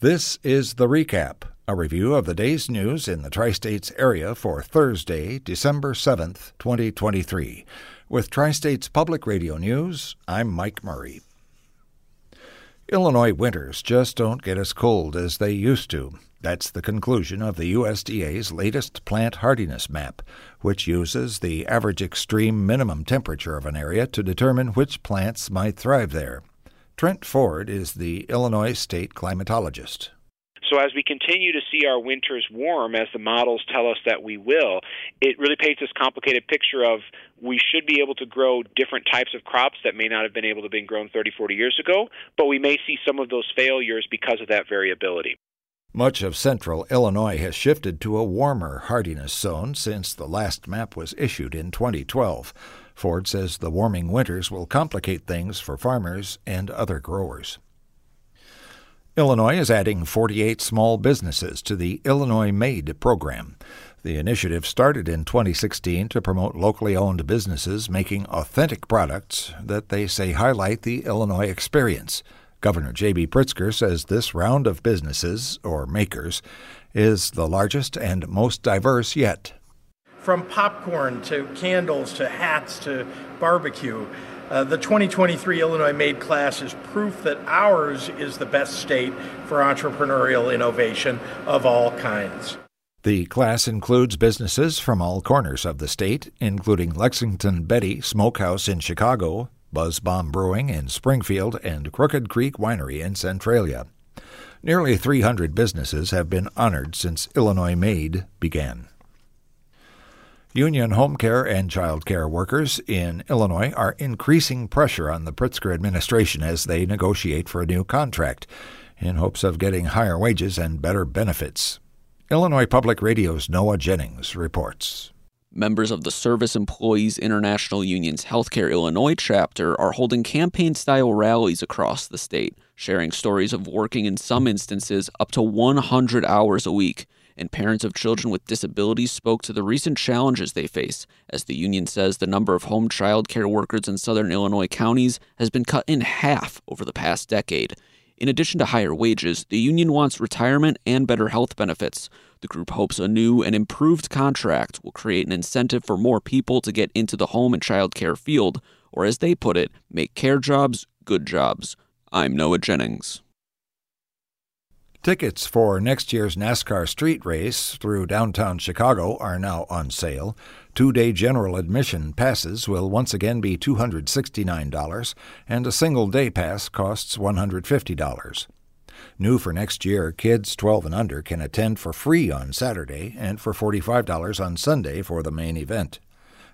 This is The Recap, a review of the day's news in the Tri-States area for Thursday, December 7th, 2023. With Tri-States Public Radio News, I'm Mike Murray. Illinois winters just don't get as cold as they used to. That's the conclusion of the USDA's latest plant hardiness map, which uses the average extreme minimum temperature of an area to determine which plants might thrive there. Trent Ford is the Illinois state climatologist. So as we continue to see our winters warm, as the models tell us that we will, it really paints this complicated picture of we should be able to grow different types of crops that may not have been able to have been grown 30, 40 years ago, but we may see some of those failures because of that variability. Much of central Illinois has shifted to a warmer hardiness zone since the last map was issued in 2012. Ford says the warming winters will complicate things for farmers and other growers. Illinois is adding 48 small businesses to the Illinois Made program. The initiative started in 2016 to promote locally owned businesses making authentic products that they say highlight the Illinois experience. Governor J.B. Pritzker says this round of businesses, or makers, is the largest and most diverse yet. From popcorn to candles to hats to barbecue, the 2023 Illinois Made class is proof that ours is the best state for entrepreneurial innovation of all kinds. The class includes businesses from all corners of the state, including Lexington Betty Smokehouse in Chicago, Buzz Bomb Brewing in Springfield, and Crooked Creek Winery in Centralia. Nearly 300 businesses have been honored since Illinois Made began. Union home care and child care workers in Illinois are increasing pressure on the Pritzker administration as they negotiate for a new contract in hopes of getting higher wages and better benefits. Illinois Public Radio's Noah Jennings reports. Members of the Service Employees International Union's Healthcare Illinois chapter are holding campaign-style rallies across the state, sharing stories of working in some instances up to 100 hours a week. And parents of children with disabilities spoke to the recent challenges they face, as the union says the number of home child care workers in southern Illinois counties has been cut in half over the past decade. In addition to higher wages, the union wants retirement and better health benefits. The group hopes a new and improved contract will create an incentive for more people to get into the home and child care field, or as they put it, make care jobs good jobs. I'm Noah Jennings. Tickets for next year's NASCAR street race through downtown Chicago are now on sale. Two-day general admission passes will once again be $269, and a single-day pass costs $150. New for next year, kids 12 and under can attend for free on Saturday and for $45 on Sunday for the main event.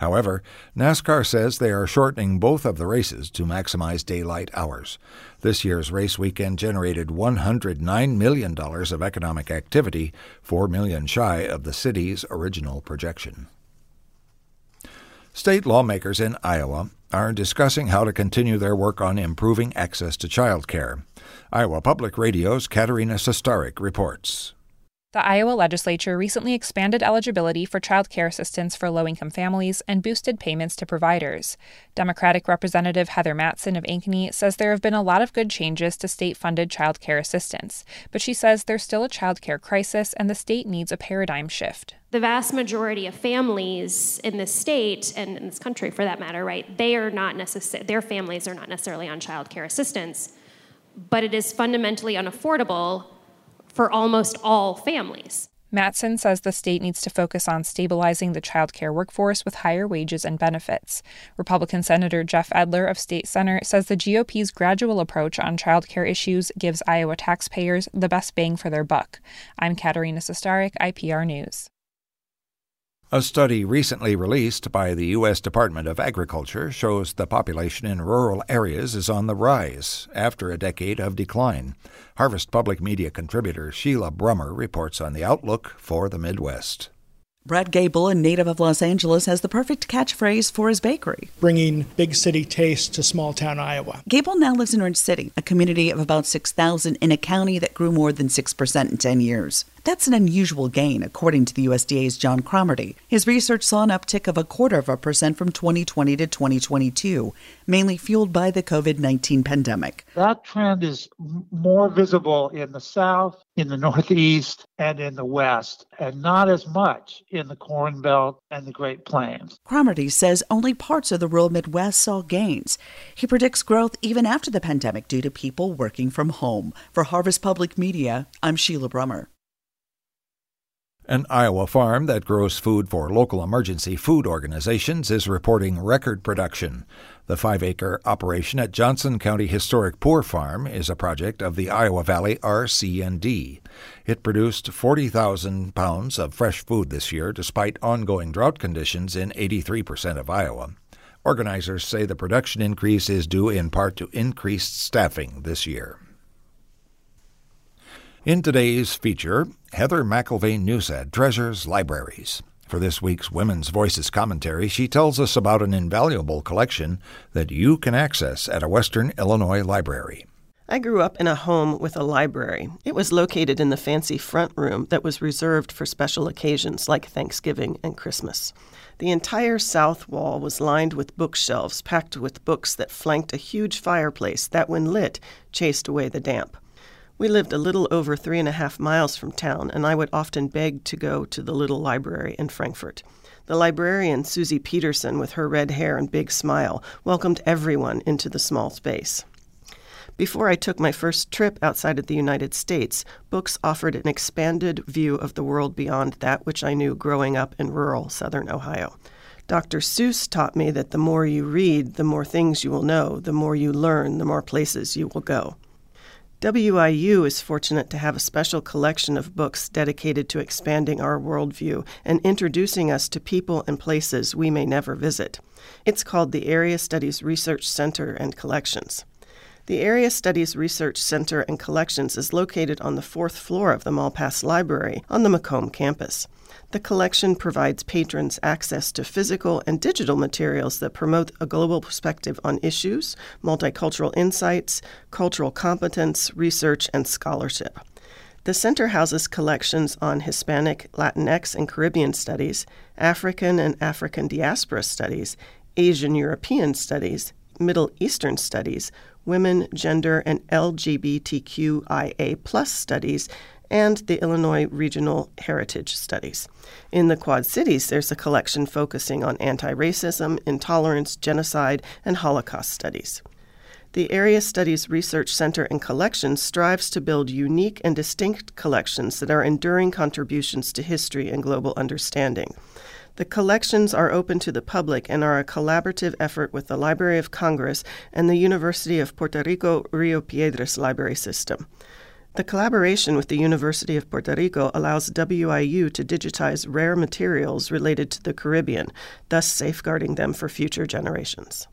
However, NASCAR says they are shortening both of the races to maximize daylight hours. This year's race weekend generated $109 million of economic activity, $4 million shy of the city's original projection. State lawmakers in Iowa are discussing how to continue their work on improving access to child care. Iowa Public Radio's Katerina Sostaric reports. The Iowa legislature recently expanded eligibility for child care assistance for low-income families and boosted payments to providers. Democratic Representative Heather Mattson of Ankeny says there have been a lot of good changes to state-funded child care assistance, but she says there's still a child care crisis and the state needs a paradigm shift. The vast majority of families in this state, and in this country for that matter, right, their families are not necessarily on child care assistance, but it is fundamentally unaffordable for almost all families. Mattson says the state needs to focus on stabilizing the child care workforce with higher wages and benefits. Republican Senator Jeff Edler of State Center says the GOP's gradual approach on child care issues gives Iowa taxpayers the best bang for their buck. I'm Katerina Sostaric, IPR News. A study recently released by the U.S. Department of Agriculture shows the population in rural areas is on the rise after a decade of decline. Harvest Public Media contributor Sheila Brummer reports on the outlook for the Midwest. Brad Gable, a native of Los Angeles, has the perfect catchphrase for his bakery. Bringing big city taste to small town Iowa. Gable now lives in Orange City, a community of about 6,000 in a county that grew more than 6% in 10 years. That's an unusual gain, according to the USDA's John Cromarty. His research saw an uptick of 0.25% from 2020 to 2022, mainly fueled by the COVID-19 pandemic. That trend is more visible in the South, in the Northeast, and in the West, and not as much in the Corn Belt and the Great Plains. Cromarty says only parts of the rural Midwest saw gains. He predicts growth even after the pandemic due to people working from home. For Harvest Public Media, I'm Sheila Brummer. An Iowa farm that grows food for local emergency food organizations is reporting record production. The 5-acre operation at Johnson County Historic Poor Farm is a project of the Iowa Valley RC&D. It produced 40,000 pounds of fresh food this year despite ongoing drought conditions in 83% of Iowa. Organizers say the production increase is due in part to increased staffing this year. In today's feature, Heather McIlvaine Newsad treasures libraries. For this week's Women's Voices commentary, she tells us about an invaluable collection that you can access at a Western Illinois library. I grew up in a home with a library. It was located in the fancy front room that was reserved for special occasions like Thanksgiving and Christmas. The entire south wall was lined with bookshelves packed with books that flanked a huge fireplace that, when lit, chased away the damp. We lived a little over 3.5 miles from town, and I would often beg to go to the little library in Frankfort. The librarian, Susie Peterson, with her red hair and big smile, welcomed everyone into the small space. Before I took my first trip outside of the United States, books offered an expanded view of the world beyond that which I knew growing up in rural southern Ohio. Dr. Seuss taught me that the more you read, the more things you will know, the more you learn, the more places you will go. WIU is fortunate to have a special collection of books dedicated to expanding our worldview and introducing us to people and places we may never visit. It's called the Area Studies Research Center and Collections. The Area Studies Research Center and Collections is located on the 4th floor of the Malpass Library on the Macomb campus. The collection provides patrons access to physical and digital materials that promote a global perspective on issues, multicultural insights, cultural competence, research, and scholarship. The center houses collections on Hispanic, Latinx, and Caribbean studies, African and African diaspora studies, Asian European studies, Middle Eastern studies, women, gender, and LGBTQIA+ studies, and the Illinois Regional Heritage Studies. In the Quad Cities, there's a collection focusing on anti-racism, intolerance, genocide, and Holocaust studies. The Area Studies Research Center and Collections strives to build unique and distinct collections that are enduring contributions to history and global understanding. The collections are open to the public and are a collaborative effort with the Library of Congress and the University of Puerto Rico Rio Piedras Library System. The collaboration with the University of Puerto Rico allows WIU to digitize rare materials related to the Caribbean, thus safeguarding them for future generations.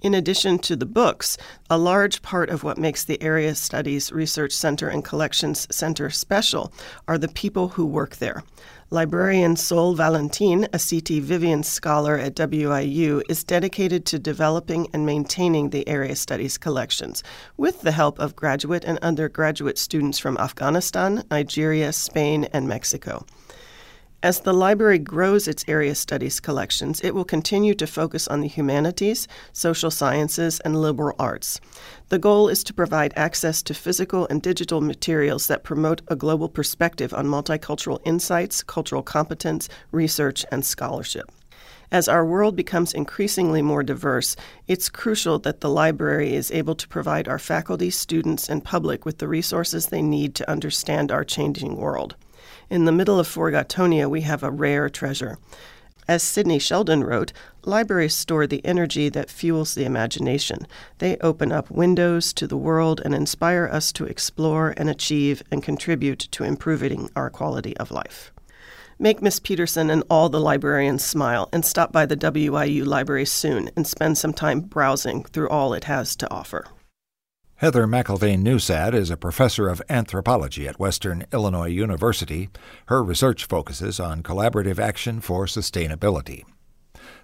In addition to the books, a large part of what makes the Area Studies Research Center and Collections Center special are the people who work there. Librarian Sol Valentin, a C.T. Vivian scholar at WIU, is dedicated to developing and maintaining the Area Studies collections with the help of graduate and undergraduate students from Afghanistan, Nigeria, Spain, and Mexico. As the library grows its Area Studies collections, it will continue to focus on the humanities, social sciences, and liberal arts. The goal is to provide access to physical and digital materials that promote a global perspective on multicultural insights, cultural competence, research, and scholarship. As our world becomes increasingly more diverse, it's crucial that the library is able to provide our faculty, students, and public with the resources they need to understand our changing world. In the middle of Forgotonia, we have a rare treasure. As Sidney Sheldon wrote, libraries store the energy that fuels the imagination. They open up windows to the world and inspire us to explore and achieve and contribute to improving our quality of life. Make Miss Peterson and all the librarians smile and stop by the WIU library soon and spend some time browsing through all it has to offer. Heather McIlvaine Newsad is a professor of anthropology at Western Illinois University. Her research focuses on collaborative action for sustainability.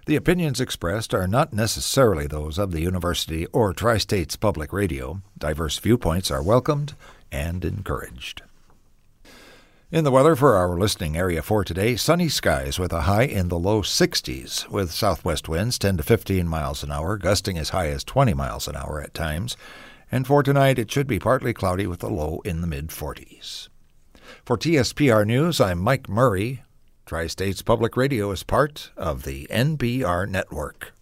The opinions expressed are not necessarily those of the university or Tri-State's Public Radio. Diverse viewpoints are welcomed and encouraged. In the weather for our listening area for today, sunny skies with a high in the low 60s, with southwest winds 10 to 15 miles an hour, gusting as high as 20 miles an hour at times. And for tonight, it should be partly cloudy with a low in the mid-40s. For TSPR News, I'm Mike Murray. Tri-States Public Radio is part of the NPR Network.